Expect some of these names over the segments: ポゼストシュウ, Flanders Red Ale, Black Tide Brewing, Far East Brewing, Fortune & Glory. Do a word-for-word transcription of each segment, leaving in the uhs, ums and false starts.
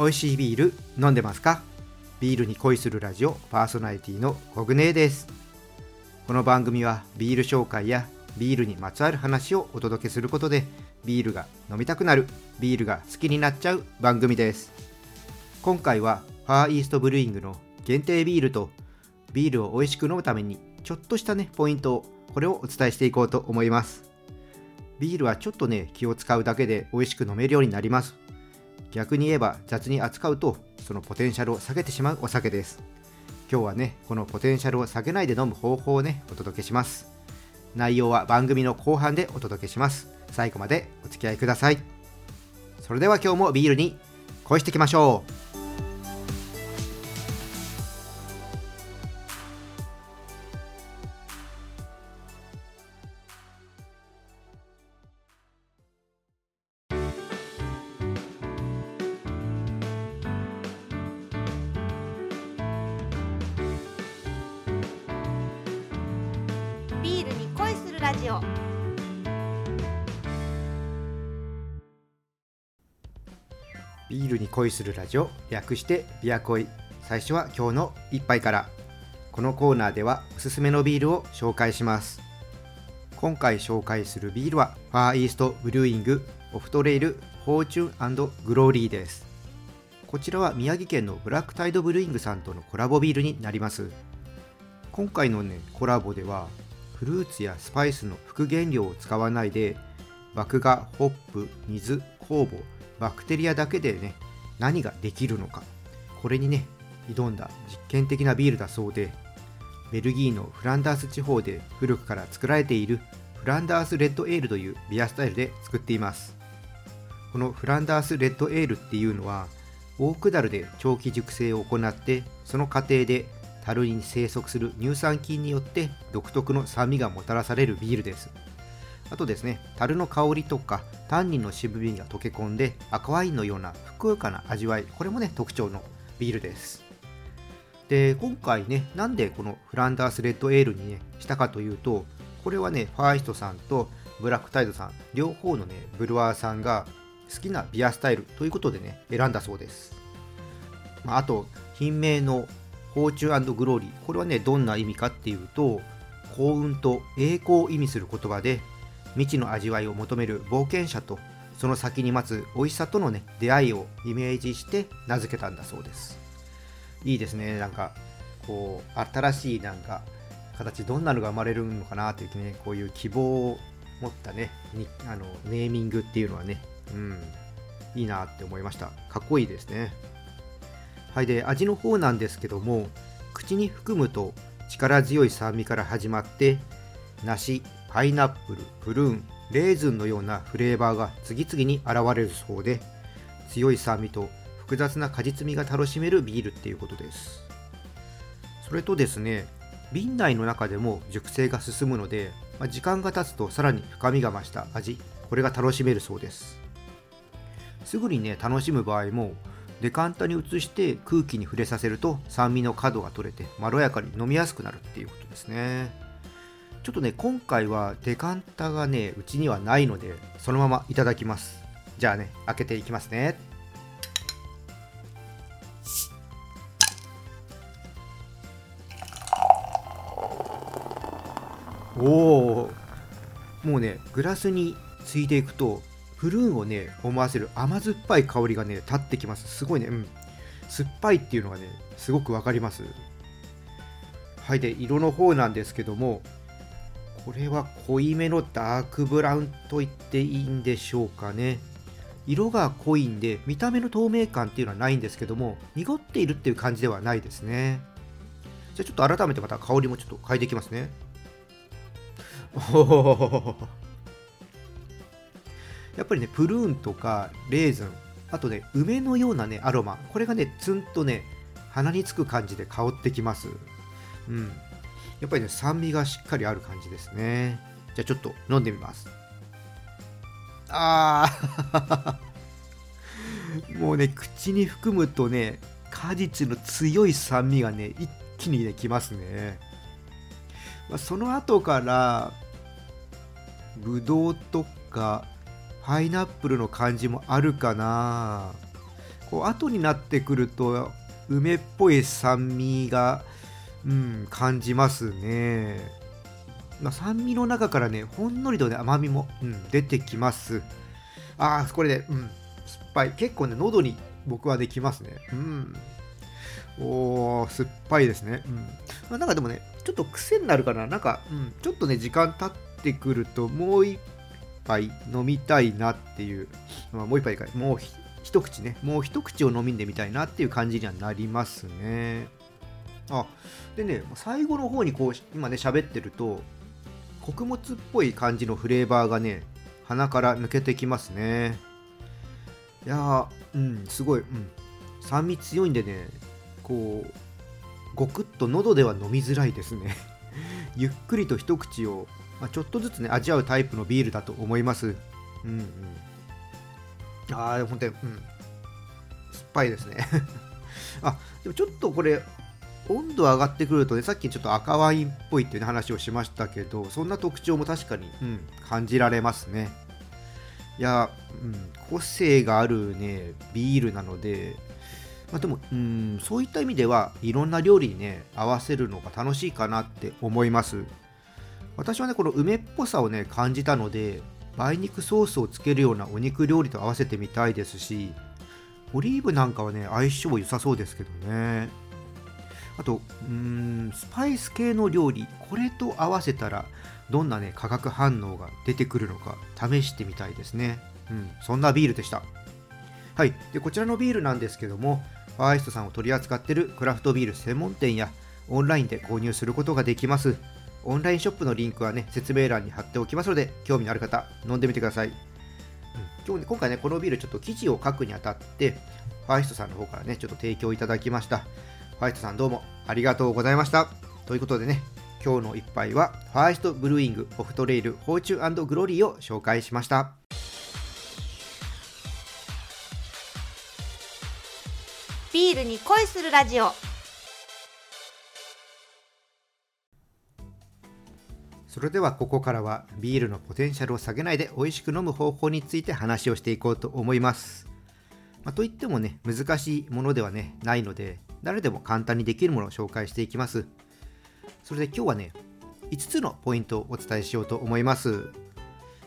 美味しいビール飲んでますか？ビールに恋するラジオパーソナリティのコグネです。この番組はビール紹介やビールにまつわる話をお届けすることで、ビールが飲みたくなる、ビールが好きになっちゃう番組です。今回はファーイーストブルーイングの限定ビールと、ビールを美味しく飲むためにちょっとしたねポイントを、これをお伝えしていこうと思います。ビールはちょっとね気を使うだけで美味しく飲めるようになります。逆に言えば雑に扱うとそのポテンシャルを下げてしまうお酒です。今日はねこのポテンシャルを下げないで飲む方法をねお届けします。内容は番組の後半でお届けします。最後までお付き合いください。それでは今日もビールに恋していきましょう。ラジオビールに恋するラジオ、略してビア恋。最初は今日の一杯から。このコーナーではおすすめのビールを紹介します。今回紹介するビールはファーイーストブルーイングオフトレイルフォーチューン&グローリーです。こちらは宮城県のブラックタイドブルーイングさんとのコラボビールになります。今回のねコラボではフルーツやスパイスの副原料を使わないで、麦芽、ホップ、水、酵母、バクテリアだけでね、何ができるのか、これにね、挑んだ実験的なビールだそうで、ベルギーのフランダース地方で古くから作られているフランダースレッドエールというビアスタイルで作っています。このフランダースレッドエールっていうのは、オークダルで長期熟成を行って、その過程で樽に生息する乳酸菌によって独特の酸味がもたらされるビールです。あとですね、樽の香りとかタンニンの渋みが溶け込んで赤ワインのようなふくよかな味わい、これもね特徴のビールです。で、今回ねなんでこのフランダースレッドエールに、ね、したかというと、これはねファーイーストさんとブラックタイドさん両方のねブルワーさんが好きなビアスタイルということでね選んだそうです。あと品名のフォーチューン&グローリー、これはねどんな意味かっていうと、幸運と栄光を意味する言葉で、未知の味わいを求める冒険者とその先に待つ美味しさとのね出会いをイメージして名付けたんだそうです。いいですね。なんかこう新しいなんか形、どんなのが生まれるのかなというね、こういう希望を持ったねにあのネーミングっていうのはね、うん、いいなって思いました。かっこいいですね。はい、で味の方なんですけども、口に含むと力強い酸味から始まって、梨、パイナップル、プルーン、レーズンのようなフレーバーが次々に現れるそうで、強い酸味と複雑な果実味が楽しめるビールっていうことです。それとですね、瓶内の中でも熟成が進むので、まあ、時間が経つとさらに深みが増した味、これが楽しめるそうです。すぐにね楽しむ場合もデカンタに移して空気に触れさせると酸味の角が取れてまろやかに飲みやすくなるっていうことですね。ちょっとね今回はデカンタがねうちにはないので、そのままいただきます。じゃあね開けていきますね。おー、もうねグラスについていくとプルーンをね思わせる甘酸っぱい香りがね立ってきます。すごいね、うん、酸っぱいっていうのがねすごくわかります。はい、で色の方なんですけども、これは濃いめのダークブラウンと言っていいんでしょうかね。色が濃いんで見た目の透明感っていうのはないんですけども、濁っているっていう感じではないですね。じゃあちょっと改めてまた香りもちょっと変えていきますね。おおやっぱりねプルーンとかレーズン、あとね梅のようなねアロマ、これがねツンとね鼻につく感じで香ってきます。うん、やっぱりね酸味がしっかりある感じですね。じゃあちょっと飲んでみます。あーもうね口に含むとね果実の強い酸味がね一気にねきますね。まあ、その後からぶどうとかパイナップルの感じもあるかな。こう後になってくると梅っぽい酸味が、うん、感じますね。まあ、酸味の中からねほんのりと、ね、甘みも、うん、出てきます。あーこれで、ね、うん、酸っぱい。結構ね喉に僕はできますね。うんおー酸っぱいですね。うんまあ、なんかでもねちょっと癖になるかな。なんか、うん、ちょっとね時間経ってくるともう一杯飲みたいなっていう、まあ、もう一杯かいもう一口ねもう一口を飲みんでみたいなっていう感じにはなりますね。あでね最後の方にこう今ね喋ってると穀物っぽい感じのフレーバーがね鼻から抜けてきますね。いやーうんすごい、うん、酸味強いんでねこうごくっと喉では飲みづらいですね。ゆっくりと一口を、まあ、ちょっとずつね味わうタイプのビールだと思います。うんうんあーほんとに、うん、酸っぱいですね。あでもちょっとこれ温度上がってくるとねさっきちょっと赤ワインっぽいっていう、ね、話をしましたけどそんな特徴も確かに、うん、感じられますね。いや、うん、個性があるねビールなので、まあ、でも、うん、そういった意味ではいろんな料理にね合わせるのが楽しいかなって思います。私はねこの梅っぽさをね感じたので梅肉ソースをつけるようなお肉料理と合わせてみたいですしオリーブなんかはね相性良さそうですけどね。あとうーんスパイス系の料理これと合わせたらどんなね化学反応が出てくるのか試してみたいですね。うんそんなビールでした。はいでこちらのビールなんですけどもファーイストさんを取り扱っているクラフトビール専門店やオンラインで購入することができます。オンラインショップのリンクはね説明欄に貼っておきますので興味のある方飲んでみてください。うん、今日ね今回ねこのビールちょっと記事を書くにあたってファーイストさんの方からねちょっと提供いただきました。ファーイストさんどうもありがとうございました。ということでね今日の一杯はファーイストブルーイングオフトレイルフォーチュー&グロリーを紹介しました。ビールに恋するラジオ。それではここからはビールのポテンシャルを下げないで美味しく飲む方法について話をしていこうと思います。まあ、といってもね難しいものではねないので誰でも簡単にできるものを紹介していきます。それで今日はねいつつのポイントをお伝えしようと思います。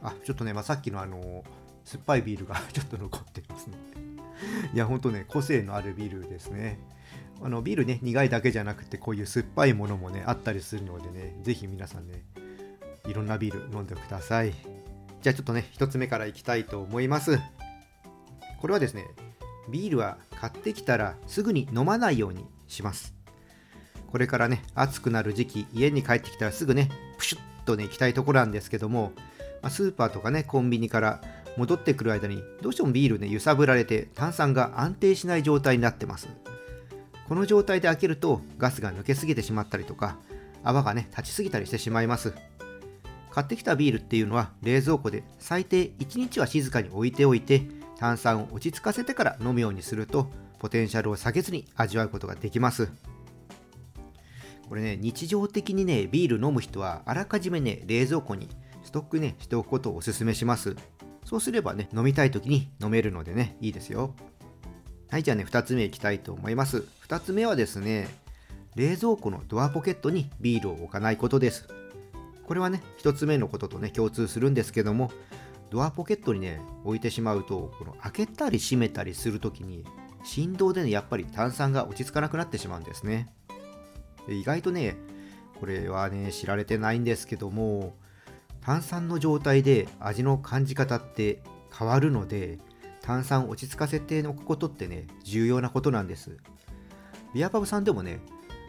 あ、ちょっとね、まあ、さっきのあの酸っぱいビールがちょっと残ってますね。いやほんとね個性のあるビールですね。あのビールね苦いだけじゃなくてこういう酸っぱいものもねあったりするのでねぜひ皆さんねいろんなビール飲んでください。じゃあちょっとねひとつめからいきたいと思います。これはですねビールは買ってきたらすぐに飲まないようにします。これからね暑くなる時期家に帰ってきたらすぐねプシュッとね行きたいところなんですけども、まあ、スーパーとかねコンビニから戻ってくる間にどうしてもビールね揺さぶられて炭酸が安定しない状態になってます。この状態で開けるとガスが抜けすぎてしまったりとか泡がね立ちすぎたりしてしまいます。買ってきたビールっていうのは冷蔵庫で最低いちにちは静かに置いておいて炭酸を落ち着かせてから飲むようにするとポテンシャルを下げずに味わうことができます。これね日常的にねビール飲む人はあらかじめね冷蔵庫にストックねしておくことをおすすめします。そうすればね飲みたい時に飲めるのでねいいですよ。はいじゃあねふたつめいきたいと思います。ふたつめはですね冷蔵庫のドアポケットにビールを置かないことです。これはねひとつめのこととね共通するんですけどもドアポケットにね置いてしまうとこの開けたり閉めたりするときに振動でねやっぱり炭酸が落ち着かなくなってしまうんですね。で意外とねこれはね知られてないんですけども炭酸の状態で味の感じ方って変わるので炭酸を落ち着かせておくことってね重要なことなんです。ビアパブさんでもね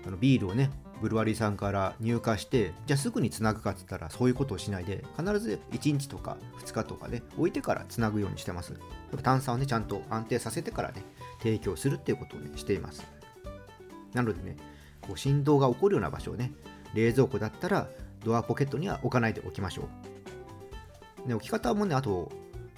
あのビールをねブルワリーさんから入荷してじゃあすぐにつなぐかって言ったらそういうことをしないで必ずいちにちとかふつかとかね置いてからつなぐようにしてます。炭酸をねちゃんと安定させてからね提供するっていうことを、ね、しています。なのでねこう振動が起こるような場所をね冷蔵庫だったらドアポケットには置かないでおきましょう。で置き方もねあと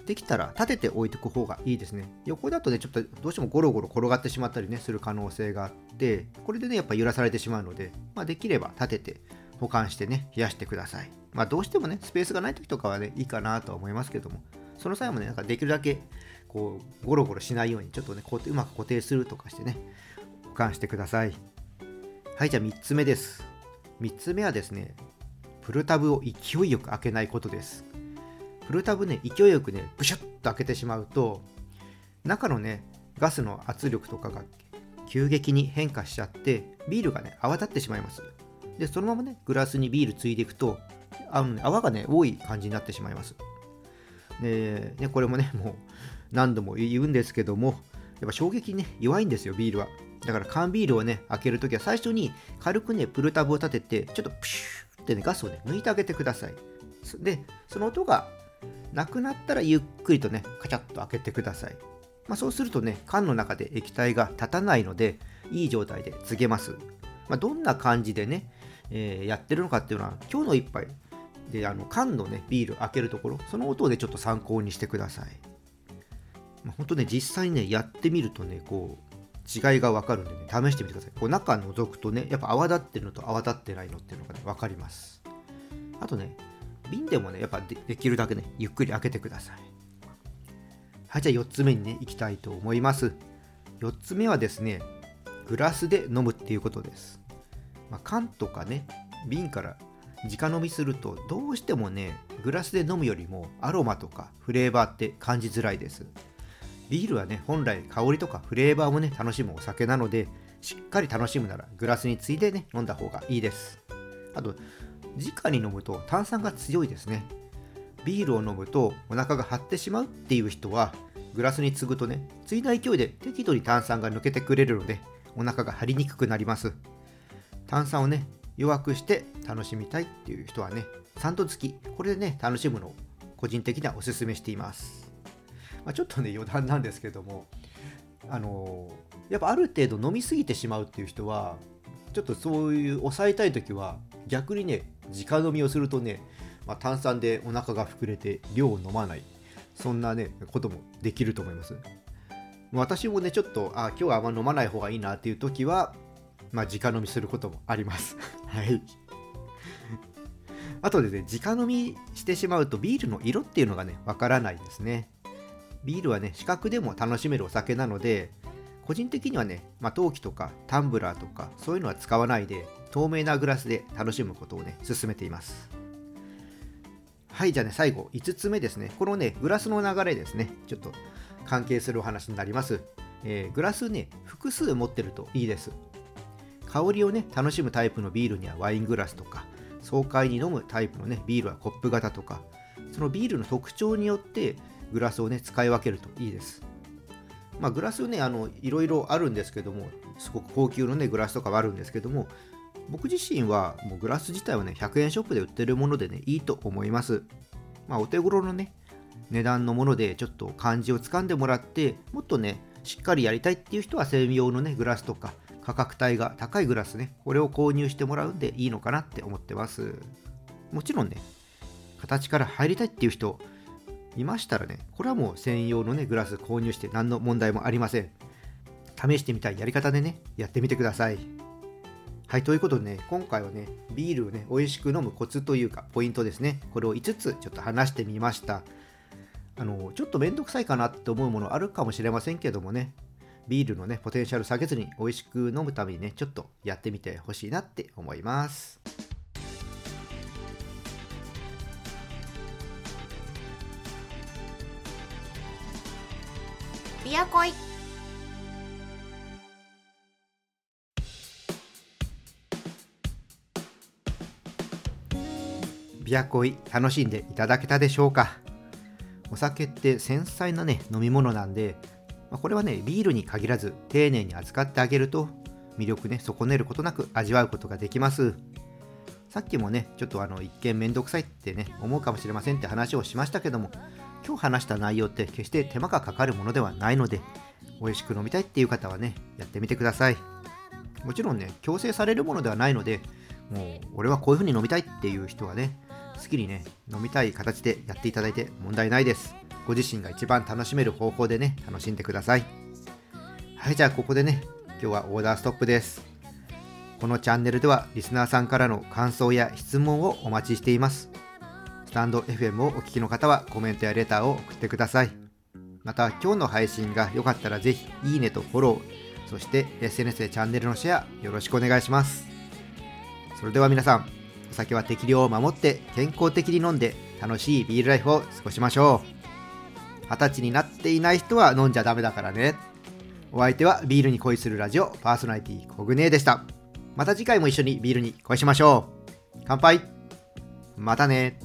できたら立てて置いておく方がいいですね。横だとねちょっとどうしてもゴロゴロ転がってしまったりねする可能性があってこれでねやっぱ揺らされてしまうので、まあ、できれば立てて保管してね冷やしてください。まあどうしてもねスペースがない時とかはねいいかなとは思いますけどもその際もね、なんかできるだけこうゴロゴロしないようにちょっとね、こううまく固定するとかしてね、保管してください。はい、じゃあみっつめです。みっつめはですね、プルタブを勢いよく開けないことです。プルタブね、勢いよくね、ブシュッと開けてしまうと、中のね、ガスの圧力とかが急激に変化しちゃって、ビールがね、泡立ってしまいます。で、そのままね、グラスにビールついでいくと、あのね、泡がね、多い感じになってしまいます。で、ね、これもね、もう何度も言うんですけども、やっぱ衝撃にね、弱いんですよ、ビールは。だから缶ビールをね、開けるときは最初に軽くね、プルタブを立てて、ちょっとプシューってね、ガスをね、抜いてあげてください。で、その音がなくなったらゆっくりとね、カチャッと開けてください。まあ、そうするとね、缶の中で液体が立たないので、いい状態でつけます。まあ、どんな感じでね、えー、やってるのかっていうのは、今日の一杯であの缶のね、ビール開けるところ、その音でちょっと参考にしてください。まあ、ほんとね、実際にね、やってみるとね、こう、違いが分かるんでね、試してみてください。こう中覗くとね、やっぱ泡立ってるのと泡立ってないのっていうのがね、分かります。あとね、瓶でもね、やっぱ で, できるだけね、ゆっくり開けてください。はい、じゃあよっつめにね、いきたいと思います。よっつめはですね、グラスで飲むっていうことです。まあ、缶とかね、瓶から直飲みすると、どうしてもね、グラスで飲むよりもアロマとかフレーバーって感じづらいです。ビールはね、本来香りとかフレーバーもね、楽しむお酒なので、しっかり楽しむならグラスについてね、飲んだ方がいいです。あと、直に飲むと炭酸が強いですね。ビールを飲むとお腹が張ってしまうっていう人は、グラスにつぐとね、ついだ勢いで適度に炭酸が抜けてくれるので、お腹が張りにくくなります。炭酸をね、弱くして楽しみたいっていう人はね、さんど付き、これでね、楽しむのを個人的にはおすすめしています。まあ、ちょっとね、余談なんですけども、あのー、やっぱある程度飲みすぎてしまうっていう人は、ちょっとそういう抑えたいときは、逆にね、直飲みをするとね、まあ、炭酸でお腹が膨れて量を飲まない、そんなね、こともできると思います。私もね、ちょっと、あ、今日はあんま飲まない方がいいなっていうときは、まあ、直飲みすることもあります。はい。あとでね、直飲みしてしまうと、ビールの色っていうのがね、わからないですね。ビールはね、視覚でも楽しめるお酒なので、個人的にはね、まあ、陶器とかタンブラーとかそういうのは使わないで、透明なグラスで楽しむことをね、勧めています。はい、じゃあね、最後、いつつめですね。このね、グラスの流れですね。ちょっと関係するお話になります。えー、グラスね、複数持ってるといいです。香りをね、楽しむタイプのビールにはワイングラスとか、爽快に飲むタイプのね、ビールはコップ型とか、そのビールの特徴によって、グラスをね、使い分けるといいです。まあ、グラスね、あのいろいろあるんですけども、すごく高級のね、グラスとかはあるんですけども、僕自身はもうグラス自体はね、ひゃくえんショップで売ってるものでね、いいと思います。まあ、お手頃のね、値段のものでちょっと感じをつかんでもらって、もっとね、しっかりやりたいっていう人は専用のね、グラスとか価格帯が高いグラスね、これを購入してもらうんでいいのかなって思ってます。もちろんね、形から入りたいっていう人いましたらね、これはもう専用のね、グラス購入して何の問題もありません。試してみたいやり方でね、やってみてください。はい、ということでね、今回はね、ビールをね、美味しく飲むコツというか、ポイントですね、これをいつつちょっと話してみました。あの、ちょっとめんどくさいかなって思うものあるかもしれませんけどもね、ビールのね、ポテンシャル下げずに美味しく飲むためにね、ちょっとやってみてほしいなって思います。ビアコイ。ビアコイ、楽しんでいただけたでしょうか。お酒って繊細なね、飲み物なんで、これはね、ビールに限らず丁寧に扱ってあげると、魅力ね、損ねることなく味わうことができます。さっきもね、ちょっとあの一見めんどくさいってね、思うかもしれませんって話をしましたけども、今日話した内容って決して手間がかかるものではないので、美味しく飲みたいっていう方はね、やってみてください。もちろんね、強制されるものではないので、もう俺はこういう風に飲みたいっていう人はね、好きにね、飲みたい形でやっていただいて問題ないです。ご自身が一番楽しめる方法でね、楽しんでください。はい、じゃあここでね、今日はオーダーストップです。このチャンネルではリスナーさんからの感想や質問をお待ちしています。スタンド エフエム をお聞きの方はコメントやレターを送ってください。また今日の配信が良かったらぜひいいねとフォロー、そして エスエヌエス でチャンネルのシェアよろしくお願いします。それでは皆さん、お酒は適量を守って健康的に飲んで楽しいビールライフを過ごしましょう。二十歳になっていない人は飲んじゃダメだからね。お相手はビールに恋するラジオパーソナリティコグネでした。また次回も一緒にビールに恋しましょう。乾杯。またね。